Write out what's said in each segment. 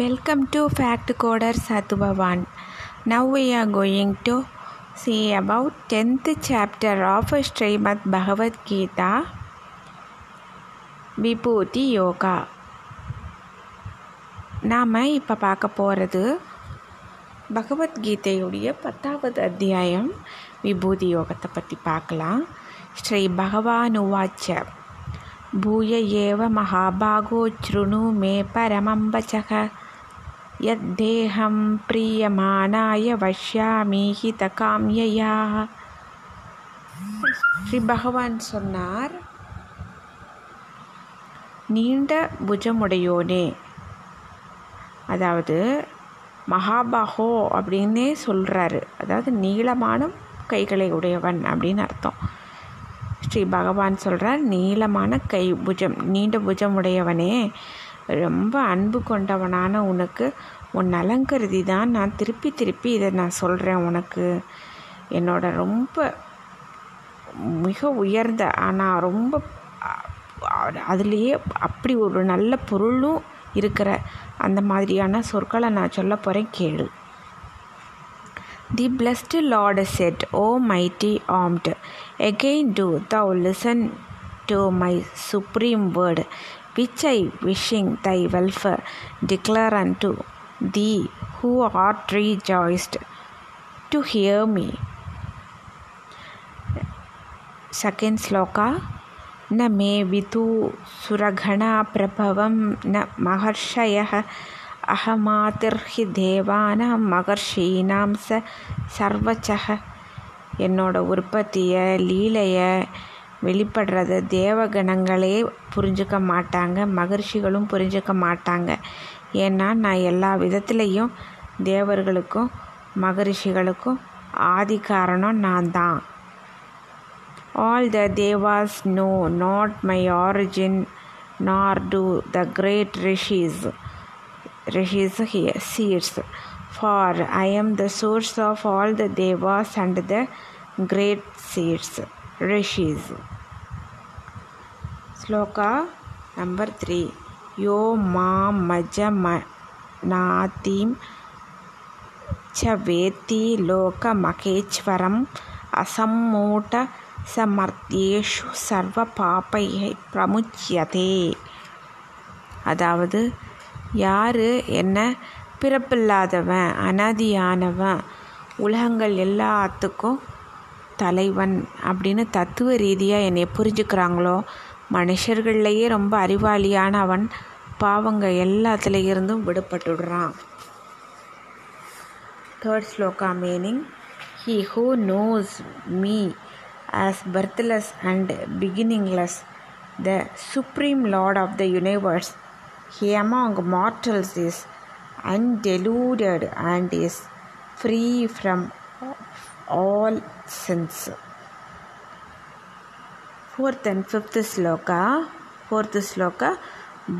Welcome to Fact Coder Sadhubavan. Now we are going to see about 10th chapter of Srimad Bhagavad Gita, விபூதி யோகா. நாம் இப்போ பார்க்க போகிறது பகவத்கீதையுடைய 10th அத்தியாயம் விபூதி யோகத்தை பற்றி பார்க்கலாம். ஸ்ரீ பகவான் உவாச்ச பூய ஏவ மகாபாகோ ச்ருணு மே பரமம் வச்சக யத்தேஹம் பிரியமானாய வஷ்யாமி ஹிதகாம்யயா. ஸ்ரீ பகவான் சொன்னார், நீண்ட புஜமுடையோனே, அதாவது மகாபாகோ அப்படின்னே சொல்கிறாரு, அதாவது நீளமான கைகளை உடையவன் அப்படின்னு அர்த்தம். ஸ்ரீ பகவான் சொல்கிறார், நீளமான கை புஜம், நீண்ட புஜமுடையவனே, ரொம்ப அன்பு கொண்டவனான உனக்கு உன் அலங்கருதி தான் நான் திருப்பி திருப்பி இதை நான் சொல்கிறேன். உனக்கு என்னோட ரொம்ப மிக உயர்ந்த, ஆனால் ரொம்ப அதுலேயே அப்படி ஒரு நல்ல பொருளும் இருக்கிற அந்த மாதிரியான சொற்களை நான் சொல்ல போகிறேன், கேளு. The blessed Lord said, O mighty armed, again do thou listen to my supreme word, which I, wishing thy welfare, declare unto thee who art rejoiced to hear me. Second sloka. Na me vidu suragana prabhavam na maharshayah அகமாதிர்ஹி தேவானாம் மகர்ஷீனாம் சர்வச்சக. என்னோட உற்பத்தியை, லீலையை வெளிப்படுறத தேவகணங்களே புரிஞ்சுக்க மாட்டாங்க, மகர்ஷிகளும் புரிஞ்சுக்க மாட்டாங்க. ஏன்னா நான் எல்லா விதத்துலேயும் தேவர்களுக்கும் மகர்ஷிகளுக்கும் ஆதி காரணம் நான் தான். All the devas know not my origin nor do the great rishis. Rishis here seers, for I am the source of all the devas and the great seers, Rishis. Sloka number 3. Yo ma majamanatim chaveti loka makechvaram asammota samartyeshu sarva papai pramuchyate. அதாவது, யார் என்ன பிறப்பில்லாதவன், அனாதியானவன், உலகங்கள் எல்லாத்துக்கும் தலைவன் அப்படின்னு தத்துவ ரீதியாக என்னை புரிஞ்சுக்கிறாங்களோ, மனுஷர்கள்லேயே ரொம்ப அறிவாளியானவன் பாவங்க எல்லாத்துல இருந்தும் விடுபட்டுடுறான். Third sloka meaning. He who knows me as birthless and beginningless, the supreme lord of the universe, he among mortals is undeluded and is free from all sins. Fourth and fifth sloka. Fourth sloka.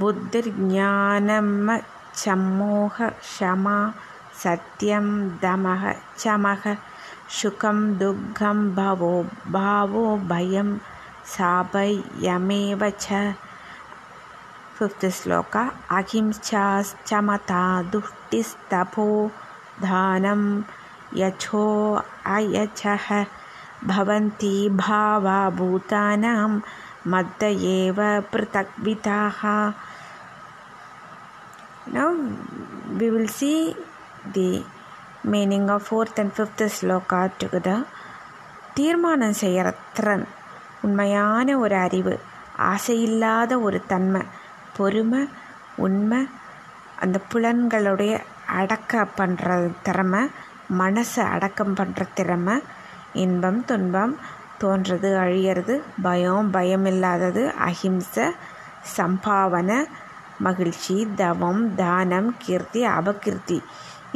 Buddhir jnanam chammoha shama satyam damaha chamaha shukam dugam bhavo bhavo bhayam sabai yamevacha. Fifth sloka. Ahimsas chamata duhtistapo dhanam yacho ayachah bhavanti bhava bhutanam maddayeva pritakvitaha. Now we will see the meaning of 4th and 5th sloka together. தீர்மானம் செய்கிற திறன், உண்மையான ஒரு அறிவு, ஆசையில்லாத ஒரு தன்மை, பொறுமை, உண்மை, அந்த புலன்களுடைய அடக்க பண்ணுற திறமை, மனசை அடக்கம் பண்ணுற திறமை, இன்பம் துன்பம், தோன்றது அழியிறது, பயம் பயமில்லாதது, அஹிம்சை, சம்பாவனை, மகிழ்ச்சி, தவம், தானம், கீர்த்தி, அபகீர்த்தி,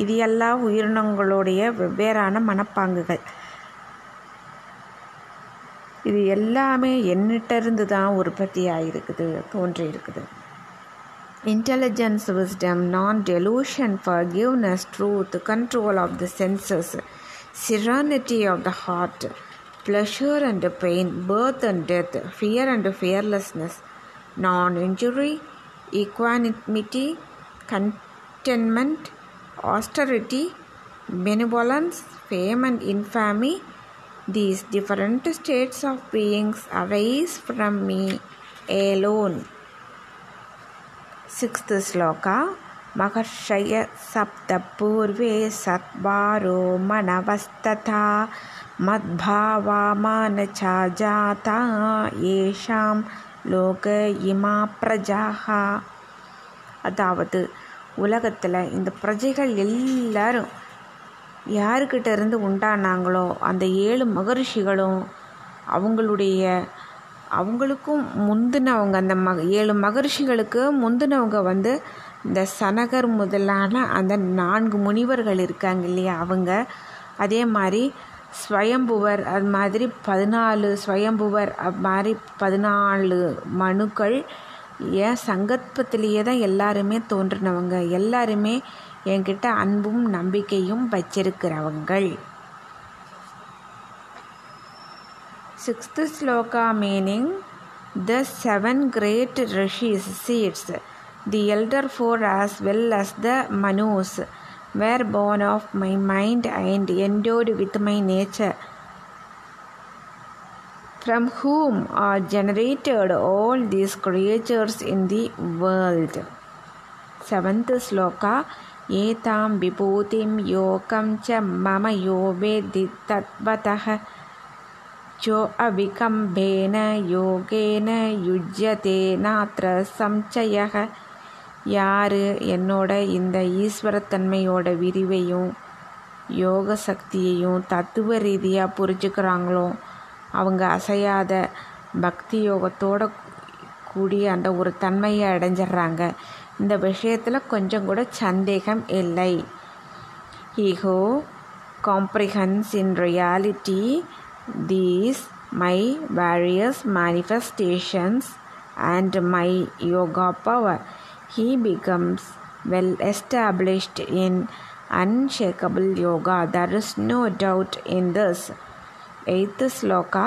இது எல்லாம் உயிரினங்களுடைய வெவ்வேறான மனப்பாங்குகள். இது எல்லாமே என்னிட்டிருந்து தான் உற்பத்தி ஆகிருக்குது, தோன்றியிருக்குது. Intelligence, wisdom, non-delusion, forgiveness, truth, control of the senses, serenity of the heart, pleasure and pain, birth and death, fear and fearlessness, non-injury, equanimity, abandonment, austerity, benevolence, fame and infamy, these different states of beings arise from me alone. Sixth Sloka Maharshaya Saptapurve Satvaro Manavastata Madbhava Manacha Jata Yesham Loka Yima Prajaha. அதாவது உலகத்தில் இந்த பிரஜைகள் எல்லாரும் யாருக்கிட்ட இருந்து உண்டானாங்களோ அந்த 7 மகரிஷிகளும் அவங்களுக்கும் முந்தினவங்க, அந்த 7 மகரிஷிகளுக்கு முந்தினவங்க வந்து இந்த சனகர் முதலான அந்த 4 முனிவர்கள் இருக்காங்க இல்லையா, அவங்க அதே மாதிரி ஸ்வயம்புவர், அது மாதிரி 14 ஸ்வயம்புவர், அது மாதிரி 14 மனுக்கள். ஏன் சங்கல்பத்திலேயே தான் எல்லாருமே தோன்றினவங்க, எல்லாருமே என்கிட்ட அன்பும் நம்பிக்கையும் வச்சிருக்கிறவங்கள். Sixth sloka meaning the 7 great rishis seeds, the elder 4 as well as the Manus, were born of my mind and endued with my nature, from whom are generated all these creatures in the world. 7th Sloka Etam Vibhutim Yokam Cha Mama Yovedi Tatvatah Cho Avikambena Yogena Yujyate Natra Samchayah. யார் என்னோட இந்த ஈஸ்வரத்தன்மையோட விரிவையும் யோக சக்தியையும் தத்துவ ரீதியாக புரிஞ்சுக்கிறாங்களோ அவங்க அசையாத பக்தி யோகத்தோட கூடிய அந்த ஒரு தன்மையை அடைஞ்சிட்றாங்க. இந்த விஷயத்தில் கொஞ்சம் கூட சந்தேகம் இல்லை. Ego comprehends in reality these my various manifestations and my yoga power. He becomes well established in unshakable yoga. There is no doubt in this. 8th Sloka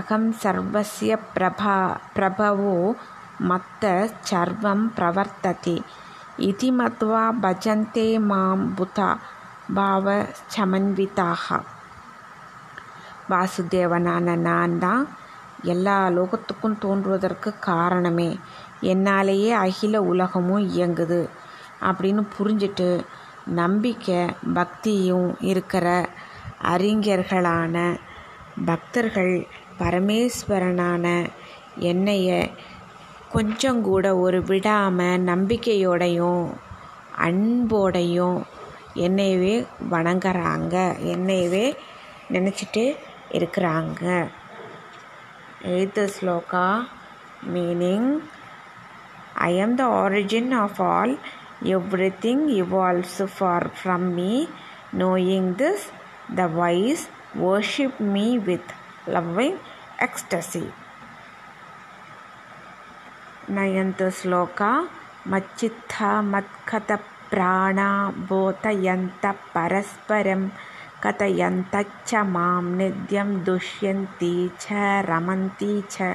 Aham Sarvasya Prabhavo Matta Charvam Pravartati Iti Matva Bhajante Mam Bhuta Bhava Chamanvitaha. Vasudevanana Nanda எல்லா லோகத்துக்கும் தோன்றுவதற்கு காரணமே என்னாலேயே அகில உலகமும் இயங்குது அப்படின்னு புரிஞ்சிட்டு நம்பிக்கை பக்தியும் இருக்கிற அறிஞர்களான பக்தர்கள் பரமேஸ்வரனான என்னைய கொஞ்சம் கூட ஒரு விடாமல் நம்பிக்கையோடையும் அன்போடையும் என்னையவே வணங்குறாங்க, என்னையவே நினச்சிட்டு இருக்கிறாங்க. 8th Sloka meaning I am the origin of all, everything evolves far from me. Knowing this, the wise worship me with loving ecstasy. 9th Sloka Machitha Matkata Prana Bhotayanta Parasparam கதயந்தச்ச மாம் நித்யம் துஷ்யந்தி ச ரமந்தி ச.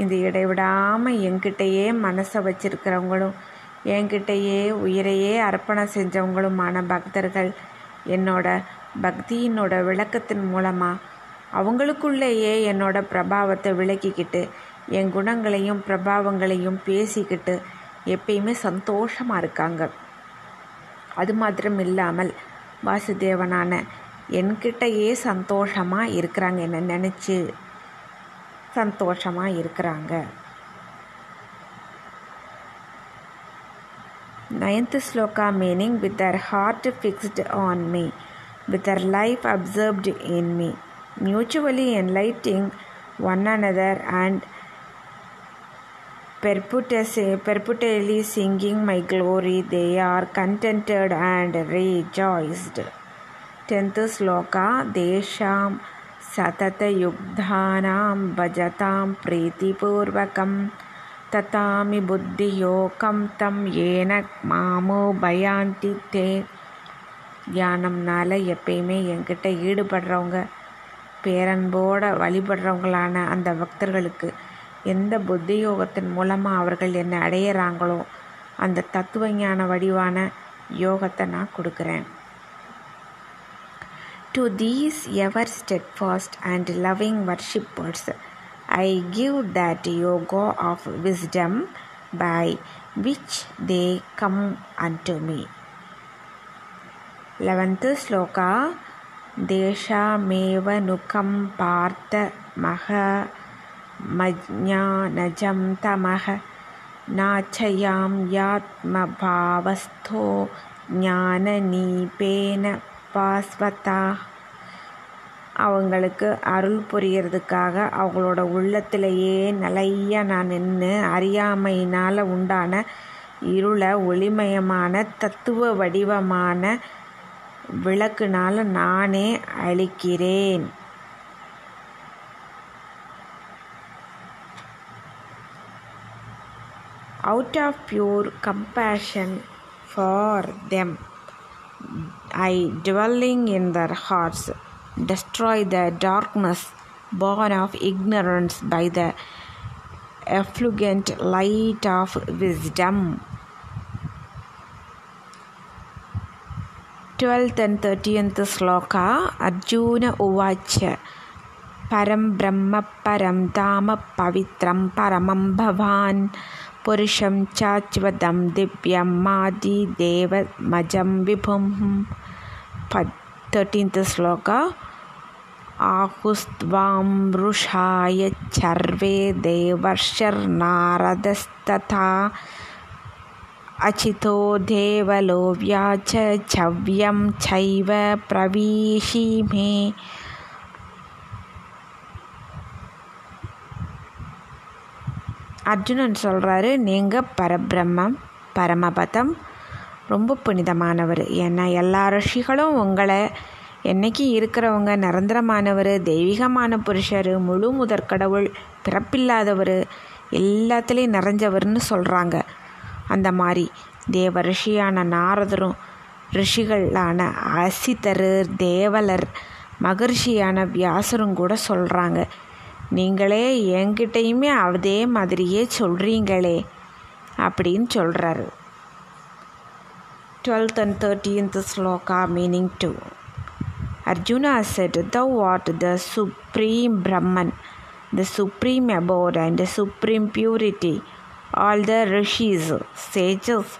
இந்த இடைவிடாமல் என்கிட்டையே மனசை வச்சிருக்கிறவங்களும் என்கிட்டையே உயிரையே அர்ப்பணம் செஞ்சவங்களுமான பக்தர்கள் என்னோட பக்தியினோட விளக்கத்தின் மூலமாக அவங்களுக்குள்ளேயே என்னோட பிரபாவத்தை விளக்கிக்கிட்டு என் குணங்களையும் பிரபாவங்களையும் பேசிக்கிட்டு எப்பயுமே சந்தோஷமாக இருக்காங்க. அது மாத்திரம் இல்லாமல் வாசுதேவனான என்கிட்டயே சந்தோஷமாக இருக்கிறாங்க, என்னை நினச்சி சந்தோஷமாக இருக்கிறாங்க. 9th Sloka meaning with their heart fixed on me, with their life absorbed in me, mutually enlightening one another and perpetually singing my glory, they are contented and rejoiced. 10th Sloka Desham Satata Yugdhanam Bhajatam Priti Purvakam Tatami Buddhi Yokam Tam Yenak Mamo Bayanti Te. தியானம்னால எப்பயுமே என்கிட்ட ஈடுபடுறவங்க பேரன்போட வழிபடுறவங்களான அந்த பக்தர்களுக்கு எந்த புத்தியோகத்தின் மூலமாக அவர்கள் என்னை அடையிறாங்களோ அந்த தத்துவ ஞான வடிவான யோகத்தை நான் கொடுக்குறேன். To these ever steadfast and loving worshippers, I give that yoga of wisdom by which they come unto me. 11th sloka. Deshameva nukam partha maha majnanajam tamaha nachayam yatma bhavastho jnana nipena பாஸ்வத்தா. அவங்களுக்கு அருள் புரியறதுக்காக அவங்களோட உள்ளத்திலேயே நிலையா நான் நின்று அறியாமையினால் உண்டான இருளை ஒளிமயமான தத்துவ வடிவமான விளக்குனால் நானே அளிக்கிறேன். Out of pure compassion for them I, dwelling in their hearts, destroy the darkness born of ignorance by the effulgent light of wisdom. 12th and 13th sloka. Arjuna uvacha param brahma param dhamma pavitram paramam bhavan புருஷம் சாச்வதம் திவ்யம் மாதி தேவ மஜம் விபும். 13th shloka. ஆகுஸ்த்வாம் ருஷாய சர்வே தேவர்ஷர் நாரதஸ்ததா அசிதோ தேவலோ வியாச்ச சவ்யம் சைவ பிரவீஷிமே. அர்ஜுனன் சொல்கிறாரு, நீங்கள் பரபிரம்மம் பரமபதம் ரொம்ப புனிதமானவர். ஏன்னா எல்லா ரிஷிகளும் உங்களை என்றைக்கு இருக்கிறவங்க நிரந்தரமானவர், தெய்வீகமான புருஷர், முழு முதற்கடவுள், பிறப்பில்லாதவர், எல்லாத்துலேயும் நிறைஞ்சவர்னு சொல்கிறாங்க. அந்த மாதிரி தேவ ரிஷியான நாரதரும் ரிஷிகளான அசிதர் தேவலர் மகர்ஷியான வியாசரும் கூட சொல்கிறாங்க, நீங்களே என்கிட்டையுமே அதே மாதிரியே சொல்கிறீங்களே அப்படின்னு சொல்கிறாரு. 12th and 13th sloka meaning two. Arjuna said, Thou art the supreme Brahman, the supreme abode and the supreme purity. All the rishis, sages,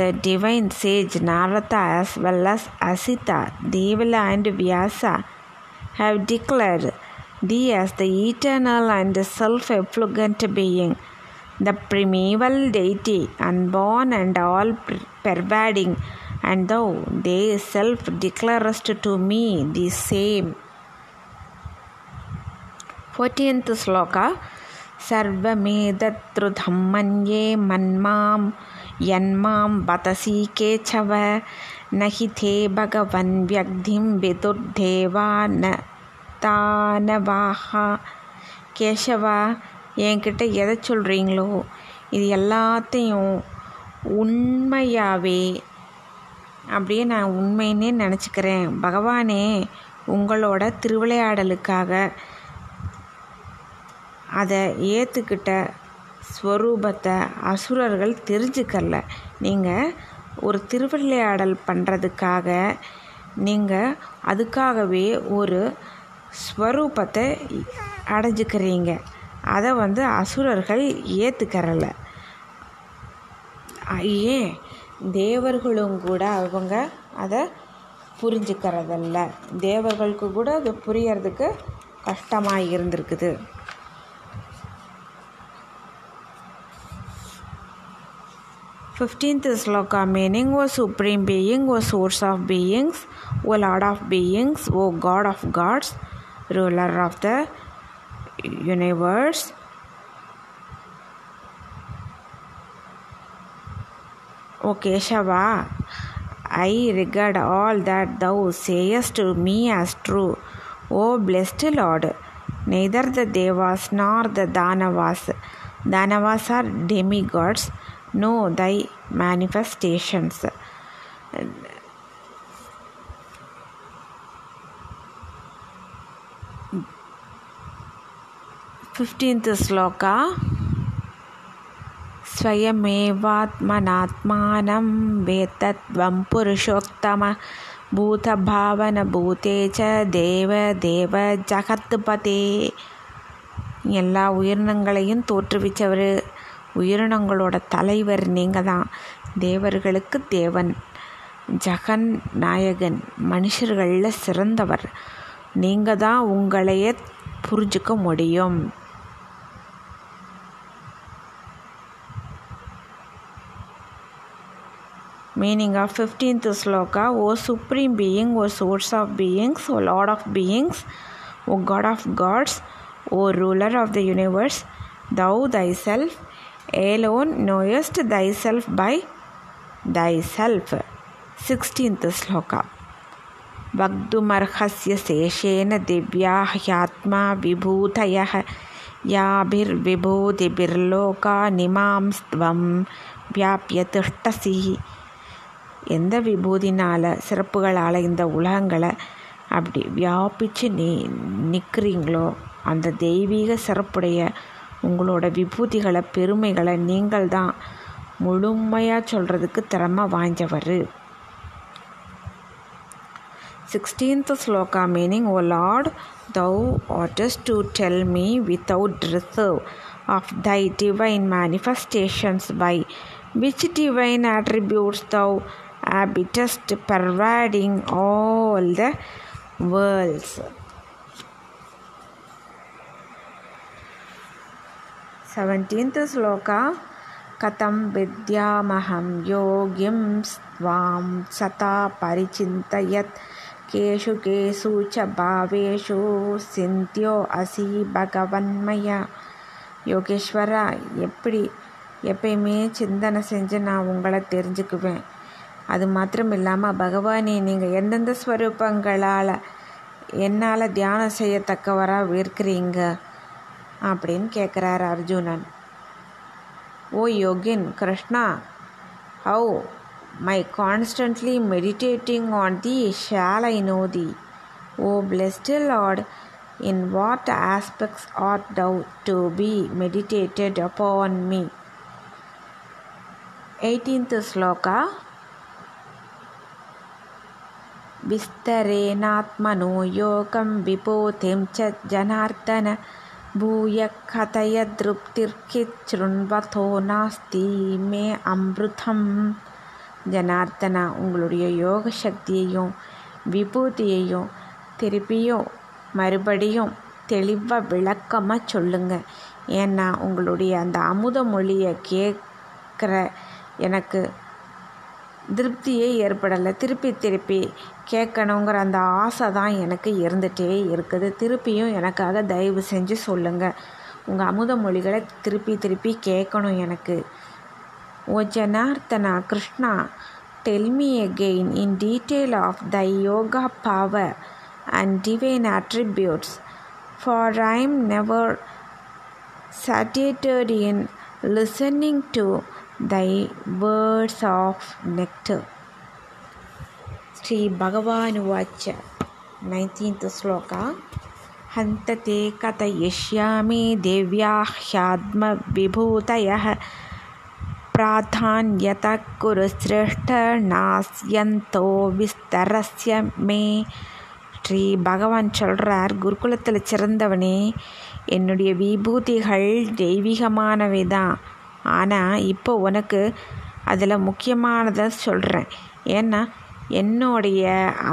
the divine sage Narada as well as Asita, Devala and Vyasa have declared Thee as the eternal and self-effulgent being, the primeval deity, unborn and all-pervading, and thou, they self-declarest to me the same. 14th sloka. Sarva medatru dhammanye manmam yanmam batasi kechava nahithe bhagavan vyagdhim vidurdeva na தானவாகா. கேசவா, என்கிட்ட எதை சொல்கிறீங்களோ இது எல்லாத்தையும் உண்மையாகவே அப்படியே நான் உண்மைன்னே நினச்சிக்கிறேன். பகவானே, உங்களோட திருவிளையாடலுக்காக அதை ஏற்றுக்கிட்ட ஸ்வரூபத்தை அசுரர்கள் தெரிஞ்சுக்கல. நீங்கள் ஒரு திருவிளையாடல் பண்ணுறதுக்காக நீங்கள் அதுக்காகவே ஒரு ஸ்வரூபத்தை அடைஞ்சிக்கிறீங்க. அதை அசுரர்கள் ஏற்றுக்கறலை. ஏன் தேவர்களும் கூட அவங்க அதை புரிஞ்சுக்கிறதில்ல. தேவர்களுக்கு கூட அது புரியறதுக்கு கஷ்டமாக இருந்திருக்குது. 15th sloka meaning, O Supreme Being, O Source of Beings, O Lord of Beings, O God of Gods, Ruler of the Universe. O Keshava, I regard all that thou sayest to me as true, O blessed Lord. Neither the Devas nor the Danavas are demigods. Know thy manifestations. And 15th sloka. स्वयमेवात्मनात्मानं वेत्तत्वं पुरुषोत्तम பூதபாவனபூதே ச தேவ தேவ ஜகத்பதே. எல்லா உயிரினங்களையும் தோற்றுவிச்சவர், உயிரினங்களோட தலைவர் நீங்கள் தான், தேவர்களுக்கு தேவன், ஜகன் நாயகன், மனுஷர்களில் சிறந்தவர் நீங்கள் தான். உங்களையே புரிஞ்சிக்க முடியும். Meaning of 15th sloka, O Supreme Being, O Source of Beings, O Lord of Beings, O God of Gods, O Ruler of the Universe, Thou Thyself alone knowest Thyself by Thyself. 16th sloka, Vagdumarhasya seshena divya hyatma vibhutayah yabhir vibhuti birloka nimamstvam vyapyatustasihi. எந்த விபூதினால், சிறப்புகளால் இந்த உலகங்களை அப்படி வியாபித்து நிற்கிறீங்களோ அந்த தெய்வீக சிறப்புடைய உங்களோட விபூதிகளை, பெருமைகளை நீங்கள் தான் முழுமையாக சொல்கிறதுக்கு திறமை வாய்ந்தவர். 16th sloka meaning, O Lord, thou ஆர்டஸ்ட் to tell me without reserve of thy divine manifestations by which divine attributes thou Abitest pervading all the worlds. 17th sloka, Katam vidyamaham yogim stvam sata parichintayat keshu kesu cha bhaveshu sintyo asi bhagavanmaya. Yogeshwara, எப்படி எப்பயுமே சிந்தனை செஞ்சு நான் உங்களை தெரிஞ்சுக்குவேன். அது மாத்திரம் இல்லாமல் பகவானே, நீங்கள் எந்தெந்த ஸ்வரூபங்களால் என்னால் தியானம் செய்யத்தக்கவராக இருக்கிறீங்க அப்படின்னு கேட்குறார் Arjunan. O yogin Krishna, how my constantly meditating on thee shall I know thee. O blessed Lord, in what aspects R thou to be meditated upon me. 18th sloka, விஸ்தரேனாத்மனோ யோகம் விபூதிம் ச ஜனார்த்தன பூய கதய திருப்திர்கிச்ருண்வதோ நாஸ்தி மே அம்ருதம். ஜனார்த்தனா, உங்களுடைய யோக சக்தியையும் விபூதியையும் திருப்பியும் மறுபடியும் தெளிவாக விளக்கமாக சொல்லுங்கள். ஏன்னா உங்களுடைய அந்த அமுத மொழியை கேட்குற எனக்கு திருப்தியே ஏற்படலை. திருப்பி கேட்கணுங்கிற அந்த ஆசை தான் எனக்கு இருந்துகிட்டே இருக்குது. திருப்பியும் எனக்காக தயவு செஞ்சு சொல்லுங்கள். உங்கள் அமுத மொழிகளை திருப்பி கேட்கணும் எனக்கு. O Janardana Krishna, tell me again in detail of thy yoga power and divine attributes, for I am never satisfied in listening to Thy words of nectar. Sri Bhagavan Uvacha, 19th sloka, Hantate katayishyami devyahyadma vibhutayah pradhanyata kurusrishta nasyanto vistarasya me. Sri Bhagavan சொல்றார், குருகுலத்தில் சிறந்தவனே, என்னுடைய விபூதிகள் தெய்வீகமானவை தான். ஆனால் இப்போ உனக்கு அதில் முக்கியமானதை சொல்கிறேன். ஏன்னா என்னுடைய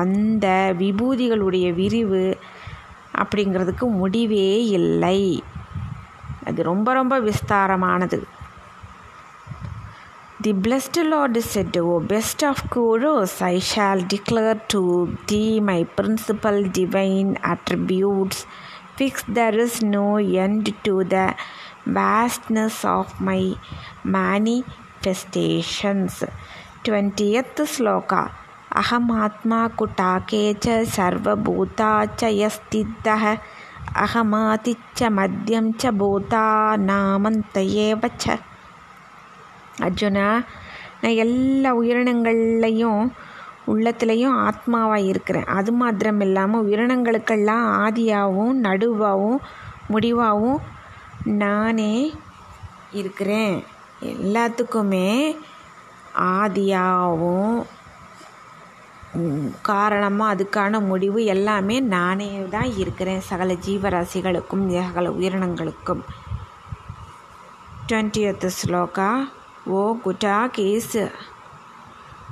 அந்த விபூதிகளுடைய விரிவு அப்படிங்கிறதுக்கு முடிவே இல்லை. அது ரொம்ப ரொம்ப விஸ்தாரமானது. The blessed Lord said, O best of Kurus, I shall declare to thee my principal divine attributes. Fix there is no end to the vastness of my manifestations. 20th sloka, aham atma kutake cha sarva bhuta cha yastitah aham aticcha madhyam cha bhuta namantayev cha. Arjuna, நான் எல்லா உயிரினங்கள்லையும் உள்ளத்துலேயும் ஆத்மாவாக இருக்கிறேன். அது மாத்திரம் இல்லாமல் உயிரினங்களுக்கெல்லாம் ஆதியாகவும் நடுவாகவும் முடிவாகவும் நானே இருக்கிறேன். எல்லாத்துக்குமே ஆதியாகவும் காரணமாக அதுக்கான முடிவு எல்லாமே நானே தான் இருக்கிறேன். சகல ஜீவராசிகளுக்கும் சகல உயிரினங்களுக்கும். 20th sloka. O Gudakesha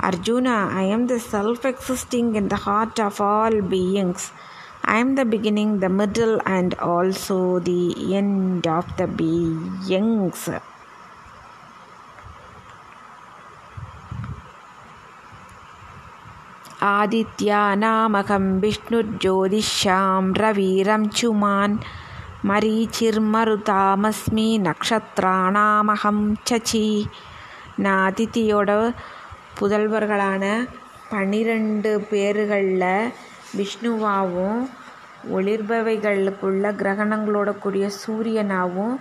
Arjuna, I am the self existing in the heart of all beings. I am the beginning, the middle, and also the end of the beings. Adityanamaham Vishnurjyotisham Raviram Chuman Marichirmarutamasmi Nakshatranamaham Chachi. நாதித்தியோட புதல்வர்களான 12 பேர்களில் விஷ்ணுவாகவும் ஒளிர்பவைகளுக்குள்ள கிரகணங்களோட கூடிய சூரியனாகவும்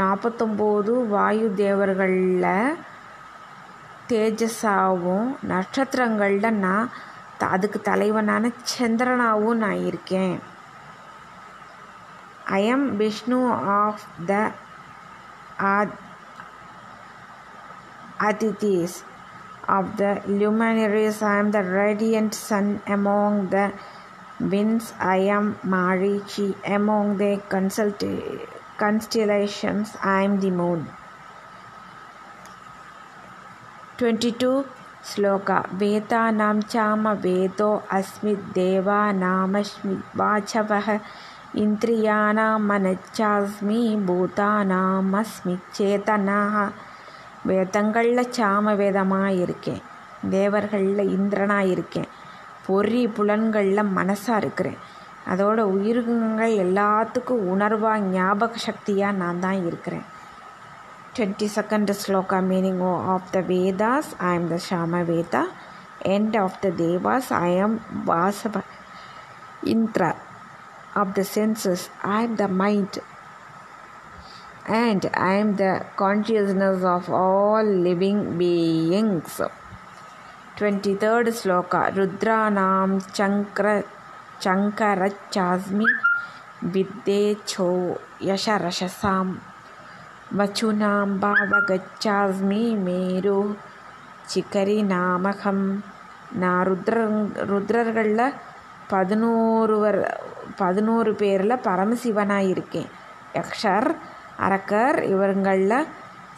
49 வாயு தேவர்களில் தேஜஸாகவும் நட்சத்திரங்களில் நான் அதுக்கு தலைவனான சந்திரனாகவும் நான் இருக்கேன். I am Vishnu of the Adityas of the luminaries. I am the radiant sun among the winds. I am Marichi among the constellations. I am the moon. 22 sloka. Veda nam chama vedo asmit deva namasmit vachavah indriyana manachasmi bhuta namasmit chetanaha. வேதங்களில் சாம வேதமாக இருக்கேன், தேவர்களில் இந்திரனாக இருக்கேன், பொறி புலன்களில் மனசாக இருக்கிறேன், அதோட உயிர்கள் எல்லாத்துக்கும் உணர்வாக ஞாபக சக்தியாக நான் தான் இருக்கிறேன். 22nd sloka. Meaning of the Vedas I am the Sama Veda, and of the devas I am Vasava, Indra of the senses I am the mind, and I am the consciousness of all living beings. 23rd sloka. Rudranam chankarachasmi viddecho yasharashasam vachunam bhavagachasmi meru chikari namakam. நான் ருத்ரர்களில் 11 பேரில் பரமசிவனாக இருக்கேன். யக்ஷர் அரக்கர் இவங்களில்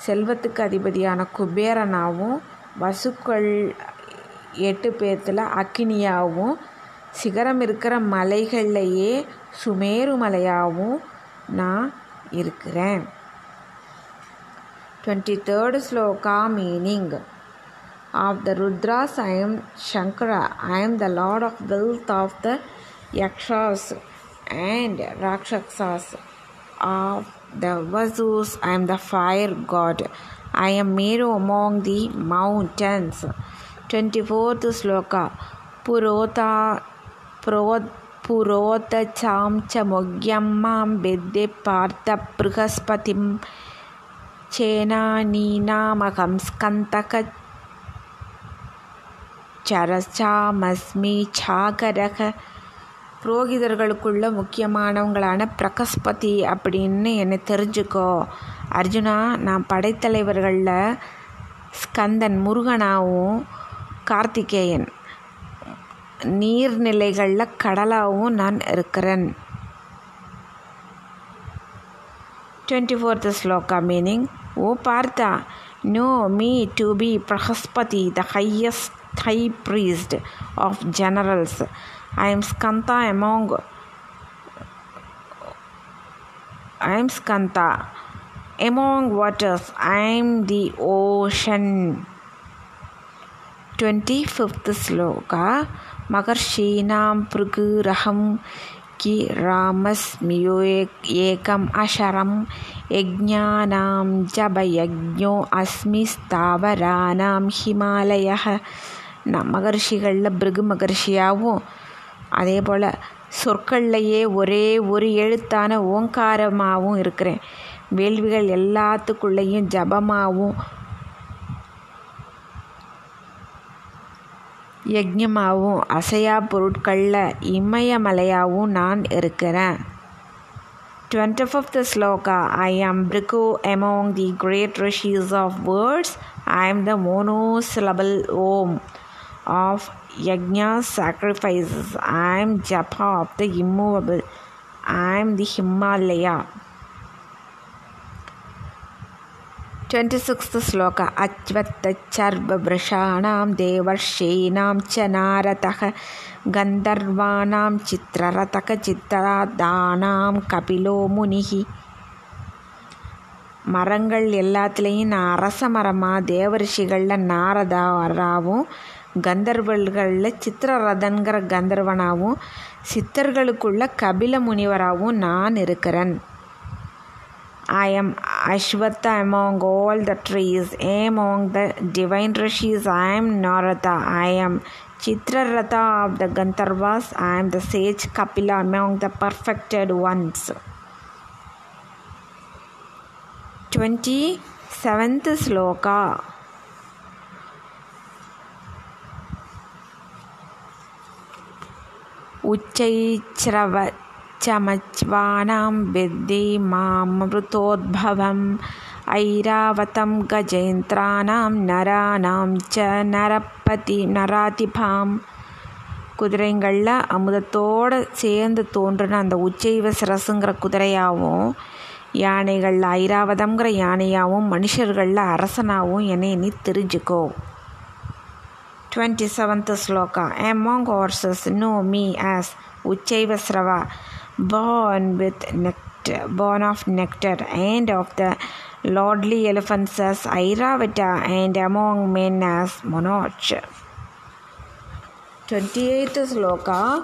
செல்வத்துக்கு அதிபதியான குபேரனாகவும் வசுக்கள் 8 பேர்த்தில் அக்கினியாகவும் சிகரம் இருக்கிற மலைகள்லையே சுமேரு மலையாகவும் நான் இருக்கிறேன். 23rd sloka. Meaning of the Rudras I am Shankara, I am the lord of wealth of the Yakshas and Rakshasas. Of the Vasus, I am the fire god, I am Meru among the mountains. 24th sloka. Purota chamcha mogyamam bedde partha brihaspati chena ninamakam skantaka charachamasmi chakaraka. புரோகிதர்களுக்குள்ள முக்கியமானவங்களான பிரகஸ்பதி அப்படின்னு என்னை தெரிஞ்சுக்கோ அர்ஜுனா. நான் படைத்தலைவர்களில் ஸ்கந்தன் முருகனாகவும் கார்த்திகேயன், நீர்நிலைகளில் கடலாகவும் நான் இருக்கிறேன். 24th shloka. Meaning O Partha, know me to be Brihaspati, the highest high priest of generals. I am Skanda among waters. I am the ocean. 25th sloka. Maharshinam praguraham ki ramasmiyo ekam asharam yajnanam jabayajno asmi stavaranam himalayah. நான் மகர்ஷிகளில் பிருகு மகர்ஷியாகவும் அதே போல் சொற்கள்லையே ஒரே ஒரு எழுத்தான ஓங்காரமாகவும் இருக்கிறேன். வேள்விகள் எல்லாத்துக்குள்ளேயும் ஜபமாகவும் யஜ்ஞமாகவும் அசையா பொருட்களில் இமயமலையாகவும் நான் இருக்கிறேன். 25th Sloka. I am Bhrigu among the great rishis of words. I am the monosyllable Om of Yajna sacrifices. I am Japa of the immovable. I am the Himalaya. 26th Sloka. Achvatta charva brashanam devarshenam chanarataha gandharvanam citrarataka citradanam kapilo munihi. மரங்கள் எல்லாத்துலேயும் அரச மரமாக தேவரிஷிகளில் நாரதாராவும் கந்தர்வல்களில் சித்திரரதன்கிற கந்தர்வனாகவும் சித்தர்களுக்குள்ள கபில முனிவராகவும் நான் இருக்கிறேன். I am Ashwatha among all the trees, among the divine rishis. I am Narada. I am Citraratha of the Gandharvas. I am the sage Kapila among the perfected ones. 27th Sloka. Uchaisravas चमच्वानां विद्धि मामृतोद्भवं ऐरावतं गजेन्द्राणां नराणां च नरपति नरातिभां. குதிரைங்களில் அமுதத்தோடு சேர்ந்து தோன்றுன அந்த உச்சைவசரசுங்கிற குதிரையாகவும் யானைகளில் ஐராவதம்ங்கிற யானையாகவும் மனுஷர்களில் அரசனாகவும் என்னை நீ தெரிஞ்சுக்கோ. 27th Sloka. Among horses, know me as Uchaisravas, born of nectar, and of the lordly elephants as Airavata, and among men as Manoj. 28th Sloka.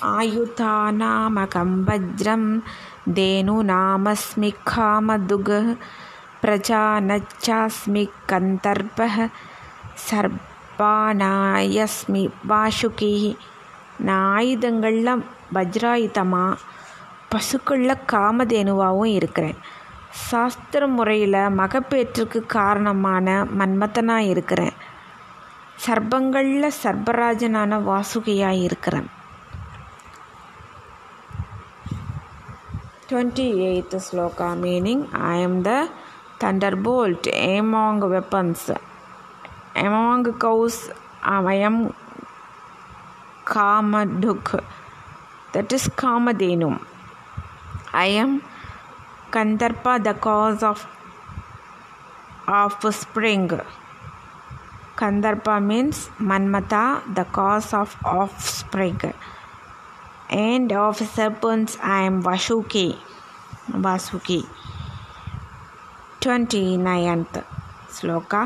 Ayuthanamam vajram denunamasmi kamadugah prajanachasmi kantarpah சர்பாநாயஸ்மி Vasuki. நான் ஆயுதங்களில் வஜ்ராயுதமாக பசுக்களில் காமதேனுவாகவும் இருக்கிறேன். சாஸ்திர முறையில் மகப்பேற்றுக்கு காரணமான மன்மத்தனாக இருக்கிறேன். சர்பங்களில் சர்பராஜனான வாசுகியாக இருக்கிறேன். 28th Sloka. Meaning I am the thunderbolt among weapons. Among cows, I am Kamaduk, that is Kamadenu. I am Kandarpa, the cause of offspring. Kandarpa means Manmata, the cause of offspring. And of serpents, I am Vasuki. 29th Sloka.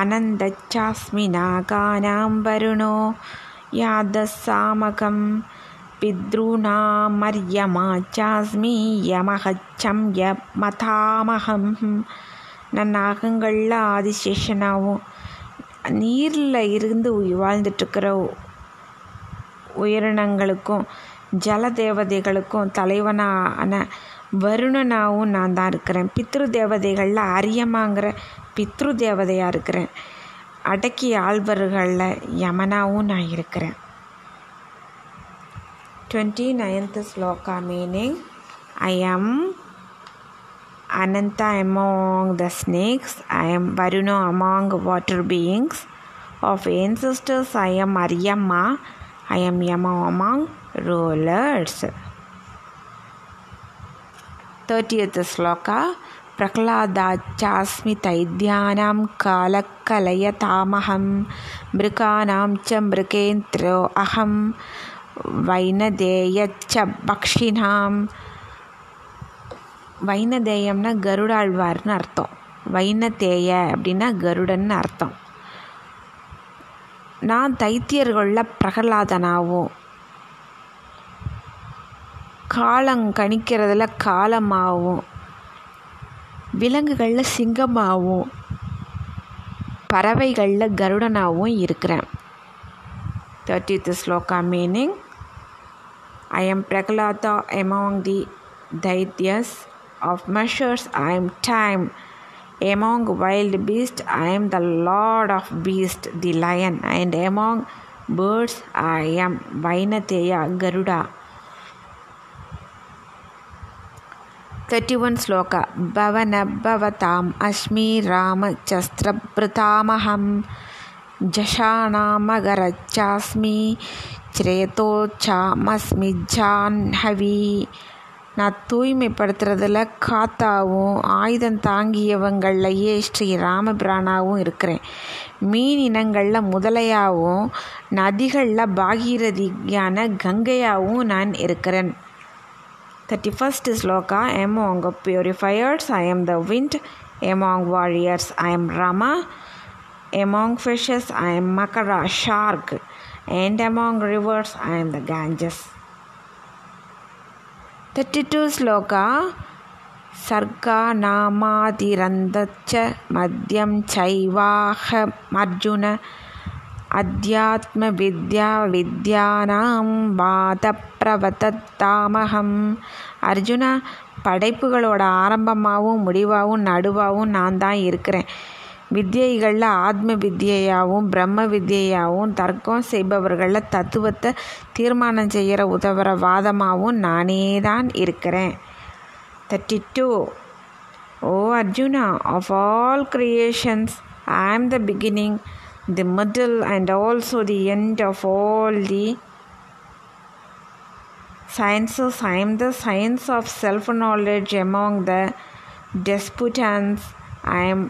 அனந்தச்சாஸ்மி நாகானாம் வருணோ யாதசாமகம் பித்ருணாம் மர்யமாச்சாஸ்மி யமஹச்சம் யமதாமகம். நான் நாகங்களில் ஆதிசேஷனாகவும் நீரில் இருந்து வாழ்ந்துட்டுருக்கிற உயிரினங்களுக்கும் ஜல தேவதைகளுக்கும் தலைவனான வருணனாகவும் நான் தான் இருக்கிறேன். பித்ரு தேவதைகளில் அரியமாங்கிற பித்ரு தேவதையாக இருக்கிறேன். அடக்கி ஆழ்வர்களில் யமனாவும் நான் இருக்கிறேன். 29th Sloka. Meaning I am Ananta among the snakes. I am Varuna among water beings. Of ancestors I am Aryama. I am Yama among rulers. 30th Sloka. பிரஹ்லாதாச்சாஸ்மி தைத்யானாம் காலக்கலயதாமகம் மிருகானாம் ச மிருகேந்திரோ அகம் வைனதேயச்ச பக்ஷினாம். வைனதேயம்னா கருடாழ்வார்னு அர்த்தம். வைனதேய அப்படின்னா கருடன்னு அர்த்தம். நான் தைத்தியர்களில் பிரகலாதனாவும் காலங்கணிக்கிறதுல காலமாகவும் விலங்குகளில் சிங்கமாகவும் பறவைகளில் கருடனாகவும் இருக்கிறேன். 30th Sloka. Meaning I am Prahlada among the daityas. Of measures I am time. Among wild beasts I am the lord of beasts, the lion, and among birds I am Vainateya, Garuda. 31 sloka. Bhavana bhavatam asmi rama chastra pratamaham jashana magarachasmi chreto chamasmi jan havi. நான் தூய்மைப்படுத்துறதுல காத்தாவும் ஆயுதம் தாங்கியவங்கள்லையே ஸ்ரீ ராமபிரானாவும் இருக்கிறேன். மீன் இனங்களில் முதலையாகவும் நதிகளில் பாகீரதியான கங்கையாகவும் நான் இருக்கிறேன். 31st sloka. among purifiers I am the wind, among warriors I am Rama, among fishes I am Makara shark, and among rivers I am the Ganges. 32 sloka. Sarga namadirandaccha madhyam chaivaha Arjuna adhyatma vidya vidyanam vada pravatatamaham. Arjuna, படைப்புகளோட ஆரம்பமாகவும் முடிவாகவும் நடுவாகவும் நான் தான் இருக்கிறேன். வித்யைகளில் ஆத்ம வித்யாவும் பிரம்ம வித்யாவும் தர்க்கம் செய்பவர்களில் தத்துவத்தை தீர்மானம் செய்கிற உதவுற வாதமாகவும் நானே தான் இருக்கிறேன். 32. O Arjuna, of all creations I am the beginning, the middle and also the end of all the sciences. I am the science of self knowledge among the disputants. I am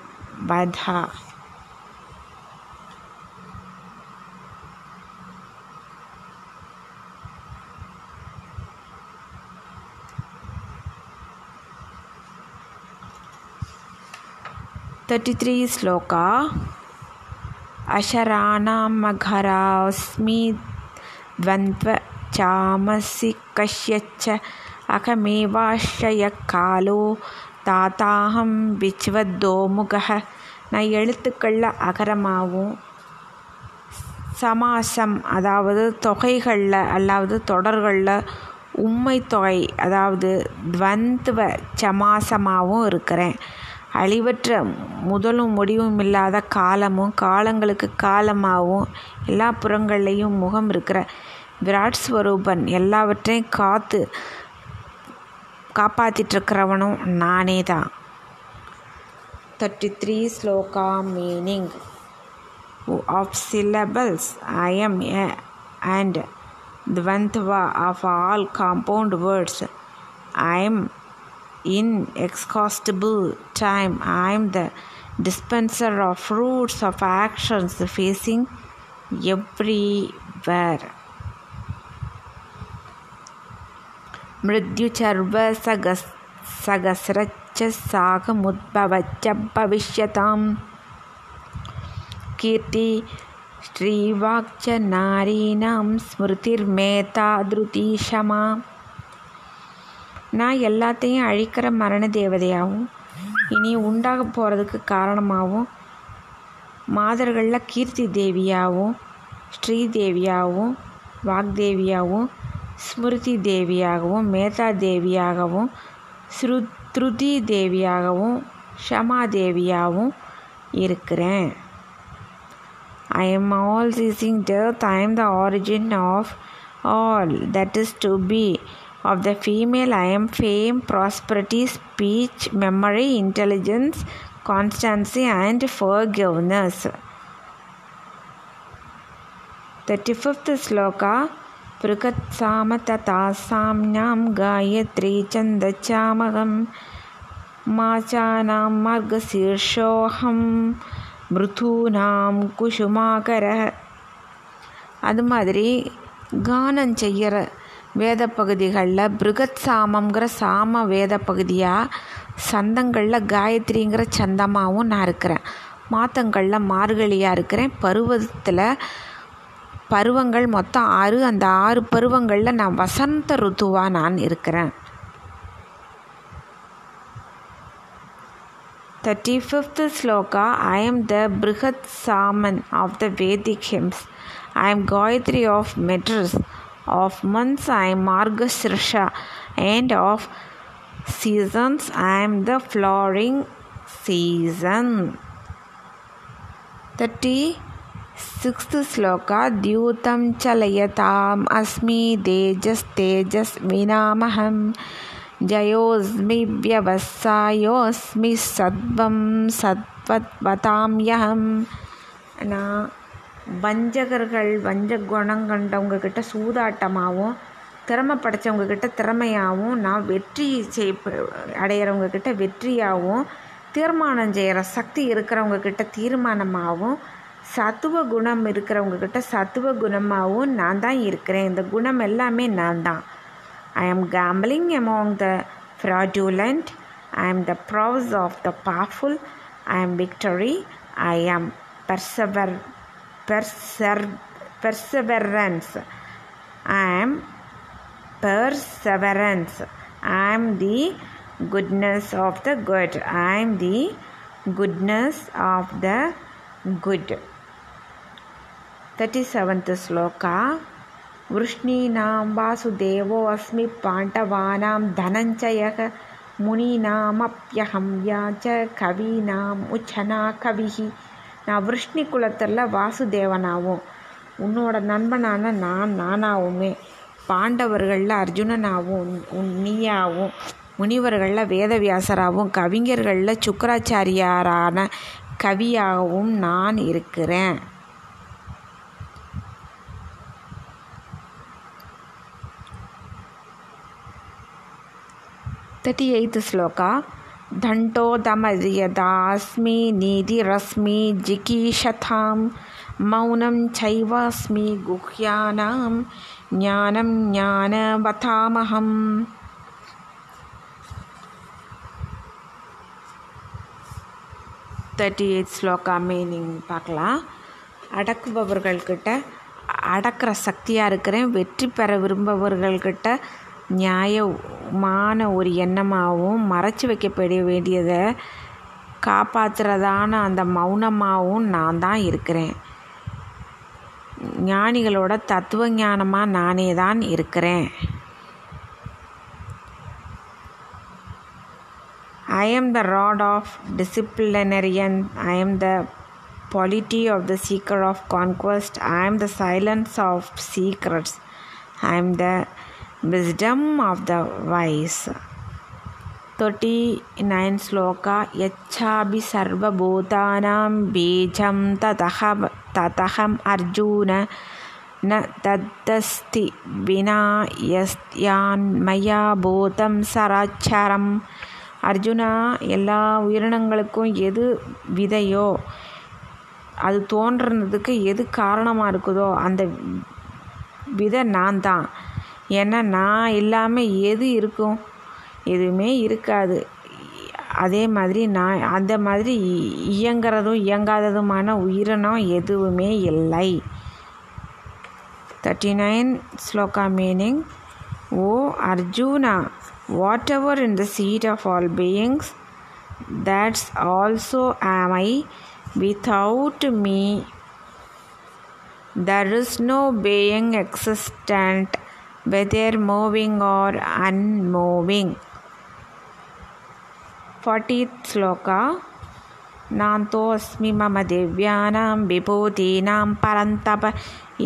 Badha. 33 sloka. Asharanam magharasmi dvantva chamasi kasyacha akamevashaya kalo தாத்தாஹம் விச்வத்தோமுக. நான் எழுத்துக்களில் அகரமாகவும் சமாசம் அதாவது தொகைகளில் அல்லாவது தொடர்களில் உம்மை தொகை அதாவது துவந்துவ சமாசமாகவும் இருக்கிறேன். அழிவற்ற முதலும் முடிவும் இல்லாத காலமும் காலங்களுக்கு காலமாகவும் எல்லா புறங்கள்லேயும் முகம் இருக்கிற விராட் ஸ்வரூபன், எல்லாவற்றையும் காத்து காப்பாற்றிட்டுருக்கிறவனும் நானே தான். 33 sloka. Meaning of syllables I am A and dvandva of all compound words. I am inexhaustible time. I am the dispenser of roots of actions facing everywhere. மிருத்யு சர்வ சகஸ்ரச்ச சாகமுத்பவச்ச பவிஷ்யதாம். கீர்த்தி ஸ்ரீவாக்ச நாரீணாம் ஸ்மிருதிர் மேதா திருதீஷமா. நான் எல்லாத்தையும் அழிக்கிற மரண தேவதையாகவும் இனி உண்டாக போகிறதுக்கு காரணமாகவும் மாதர்களில் கீர்த்தி தேவியாகவும் ஸ்ரீதேவியாகவும் வாக்தேவியாகவும் ஸ்மிருதி தேவியாகவும் மேதா தேவியாகவும் ஸ்ருதி தேவியாகவும் ஷமா தேவியாகவும் இருக்கிறேன். ஐ எம் ஆல் சீசிங் டெர்த். I am the origin of all that is to be of the female. I am fame, prosperity, speech, memory, intelligence, constancy and forgiveness. 35th sloka. பிருகத்சாம ததா சாம்ஞாம் காயத்ரீ சந்தச்சாமகம் மாச்சானாம் மார்கசீர்ஷோஹம் மிருதூனாம் குஷுமாகர. அது மாதிரி கானம் செய்கிற வேத பகுதிகளில் பிருகத்சாமங்கிற சாம வேத பகுதியாக, சந்தங்களில் காயத்ரிங்கிற சந்தமாகவும் நான் இருக்கிறேன், மாதங்களில் மார்கழியாக இருக்கிறேன், பருவத்தில் பருவங்கள் மொத்தம் 6, அந்த 6 பருவங்களில் நான் வசந்த ருத்துவாக நான் இருக்கிறேன். 35th sloka. I am the Brihat Saman of the Vedic hymns. I am Gayatri of metres, of months I am Margashirsha, and of seasons I am the flowering season. 36th sloka. தியூதம் சலயதாம் அஸ்மி தேஜஸ் தேஜஸ் வினாமஹம் ஜயோஸ்மி வியவசாயோஸ்மி சத்வம் சத்வத்வதாம் யஹம். நான் வஞ்சகர்கள் வஞ்ச குணம் கண்டவங்கக்கிட்ட சூதாட்டமாகவும் திறமை படைத்தவங்கக்கிட்ட திறமையாகவும் நான் வெற்றி அடையிறவங்கக்கிட்ட வெற்றியாகவும் தீர்மானம் செய்கிற சக்தி இருக்கிறவங்கக்கிட்ட தீர்மானமாகவும் சத்துவ குணம் இருக்கிறவங்கக்கிட்ட சத்துவ குணமாகவும் நான் தான் இருக்கிறேன். இந்த குணம் எல்லாமே நான் தான். I am gambling among the fraudulent. I am the prowess of the powerful. I am victory. I am perseverance. I am the goodness of the good. I am the goodness of the good. 37th sloka. Vrishninam Vasudevo asmi Pantavanam Dhananchayah Muninam Apyaham Vyacha Kavinam Uchana Kavihi. நான் விருஷ்ணி குலத்தில் வாசுதேவனாகவும் உன்னோட நண்பனான நான் நானாகவுமே பாண்டவர்களில் அர்ஜுனனாகவும் நீயாகவும் முனிவர்களில் வேதவியாசராகவும் கவிஞர்களில் சுக்கராச்சாரியாரான கவியாகவும் நான் இருக்கிறேன். Thirty eight sloka. தண்டோதமரியதாஸ்மி நீதிரஸ்மி ஜிகீஷதாம் மௌனம் சைவாஸ்மி குஹ்யானாம் ஞானம் ஞானவதாமஹம். தேர்ட்டி எயிட் ஸ்லோகா மீனிங் பார்க்கலாம். அடக்குபவர்கள்கிட்ட அடக்கிற சக்தியாக இருக்கிறேன். வெற்றி பெற விரும்பவர்கள்கிட்ட நியாயமான ஒரு எண்ணமாகவும் மறைச்சி வைக்கப்பட வேண்டியதை காப்பாற்றுறதான அந்த மௌனமாகவும் நான் தான் இருக்கிறேன். ஞானிகளோட தத்துவ ஞானமாக நானே தான் இருக்கிறேன். I am the rod of disciplinarian. I am the polity of the seeker of conquest. I am the silence of secrets. I am the wisdom of the wise. 39 sloka. Yacchabi sarva bhutanam bijam tataham Arjuna na tadasti vina yastyan maya bhutam saracharam. Arjuna, எல்லா உயிரினங்களுக்கும் எது விதையோ அது தோன்றதுக்கு எது காரணமாக இருக்குதோ அந்த விதை நான் தான். ஏன்னா நான் இல்லாமல் எது இருக்கும்? எதுவுமே இருக்காது. அதே மாதிரி நான் அந்த மாதிரி இயங்கிறதும் இயங்காததுமான உயிரினம் எதுவுமே இல்லை. 39 sloka meaning. O Arjuna, whatever in the seed of all beings that's also am I. Without me there is no being existent whether moving or unmoving. 40th sloka. Nantosmi mama devyanam vibhutinam parantapa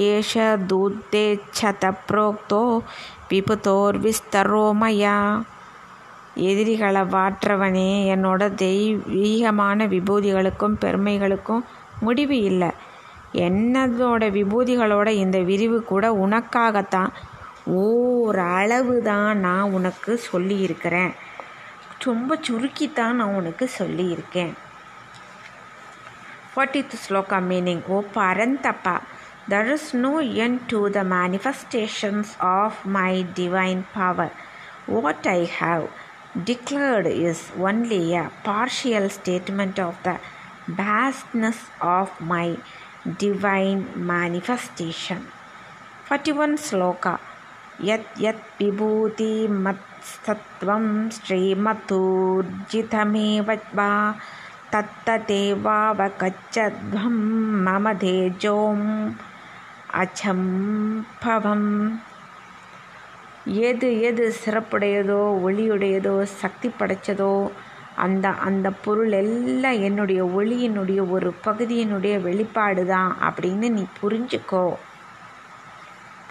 yesha dudde chata prokto viputor vistaromaya. எதிரிகளை வாற்றவனே, என்னோட தெய்வீகமான விபூதிகளுக்கும் பெருமைகளுக்கும் முடிவு இல்லை. என்னோட விபூதிகளோட இந்த விரிவு கூட உனக்காகத்தான். ஓரளவு தான் நான் உனக்கு சொல்லியிருக்கிறேன். ரொம்ப சுருக்கித்தான் நான் உனக்கு சொல்லியிருக்கேன். 40th sloka meaning. O Parantapa, there is no end to the manifestations of my divine power. What I have declared is only a partial statement of the vastness of my divine manifestation. 41 sloka. யத் யத் விபூதி மத்சத்வம் ஸ்ரீமதூர்ஜிதமேவத்வா தத்ததேவாவகச்சத்வம் மம தேஜோம் அசம்பவம். எது எது சிறப்புடையதோ ஒளியுடையதோ சக்தி படைத்ததோ அந்த அந்த பொருள் எல்லாம் என்னுடைய ஒளியினுடைய ஒரு பகுதியினுடைய வெளிப்பாடு தான் அப்படின்னு நீ புரிஞ்சுக்கோ.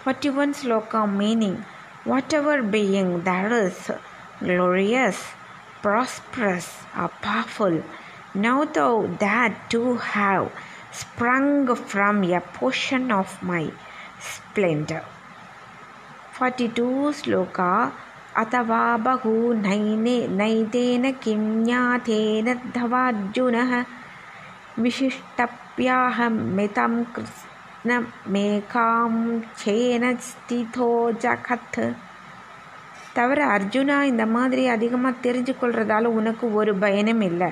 41 sloka meaning, whatever being there is, glorious, prosperous, or powerful. Now thou that too have sprung from a portion of my splendor. 42 Sloka Atava Bahu Naitena Kimnyathena Dhavajunah Vishishtapyaham Metam Krishna Mekam Chena Stitho Jakat. தவிர அர்ஜுனா, இந்த மாதிரி அதிகமாக தெரிஞ்சு கொள்றதால உனக்கு ஒரு பயனும் இல்லை.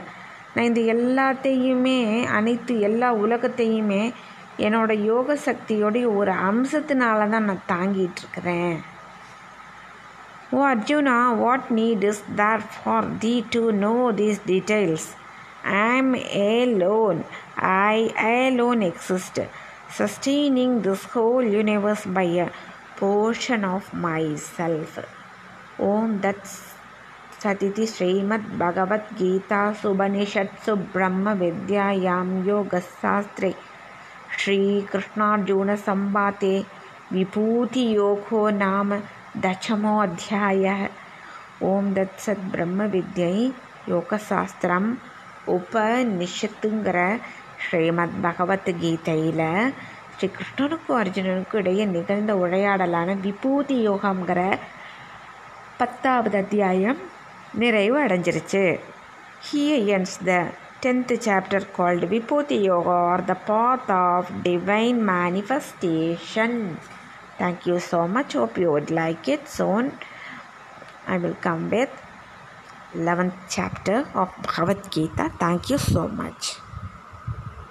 நான் இந்த எல்லாத்தையுமே அனைத்து எல்லா உலகத்தையுமே என்னோட யோக சக்தியோடைய ஒரு அம்சத்தினால தான் நான் தாங்கிட்டு இருக்கிறேன். O Arjuna, what need is there for the to know these details? I am alone. I alone exist, sustaining this whole universe by a portion of myself. Om Tat Satiti Srimad Bhagavad Gita Subanishatsu Brahma Vidya Yam Yoga Sastre Sri Krishna Arjuna Sambate Vibuthi Yoga Nama Dachamo Adhyaya. Om Tat Sat Brahma Vidya Yoga Sastram Upanishatungara Srimad Bhagavad Gita Ila Sri Krishnanuku Arjunanukku இடையே நிகழ்ந்த உரையாடலான விபூதி யோகம்ங்கிற 10th அத்தியாயம் நிறைவு அடைஞ்சிருச்சு. Here ends the 10th chapter called Vibuthi Yoga or the Path of Divine Manifestation. Thank you so much. Hope you would like it. Soon I will come with 11th chapter of Bhagavad Gita. Thank you so much.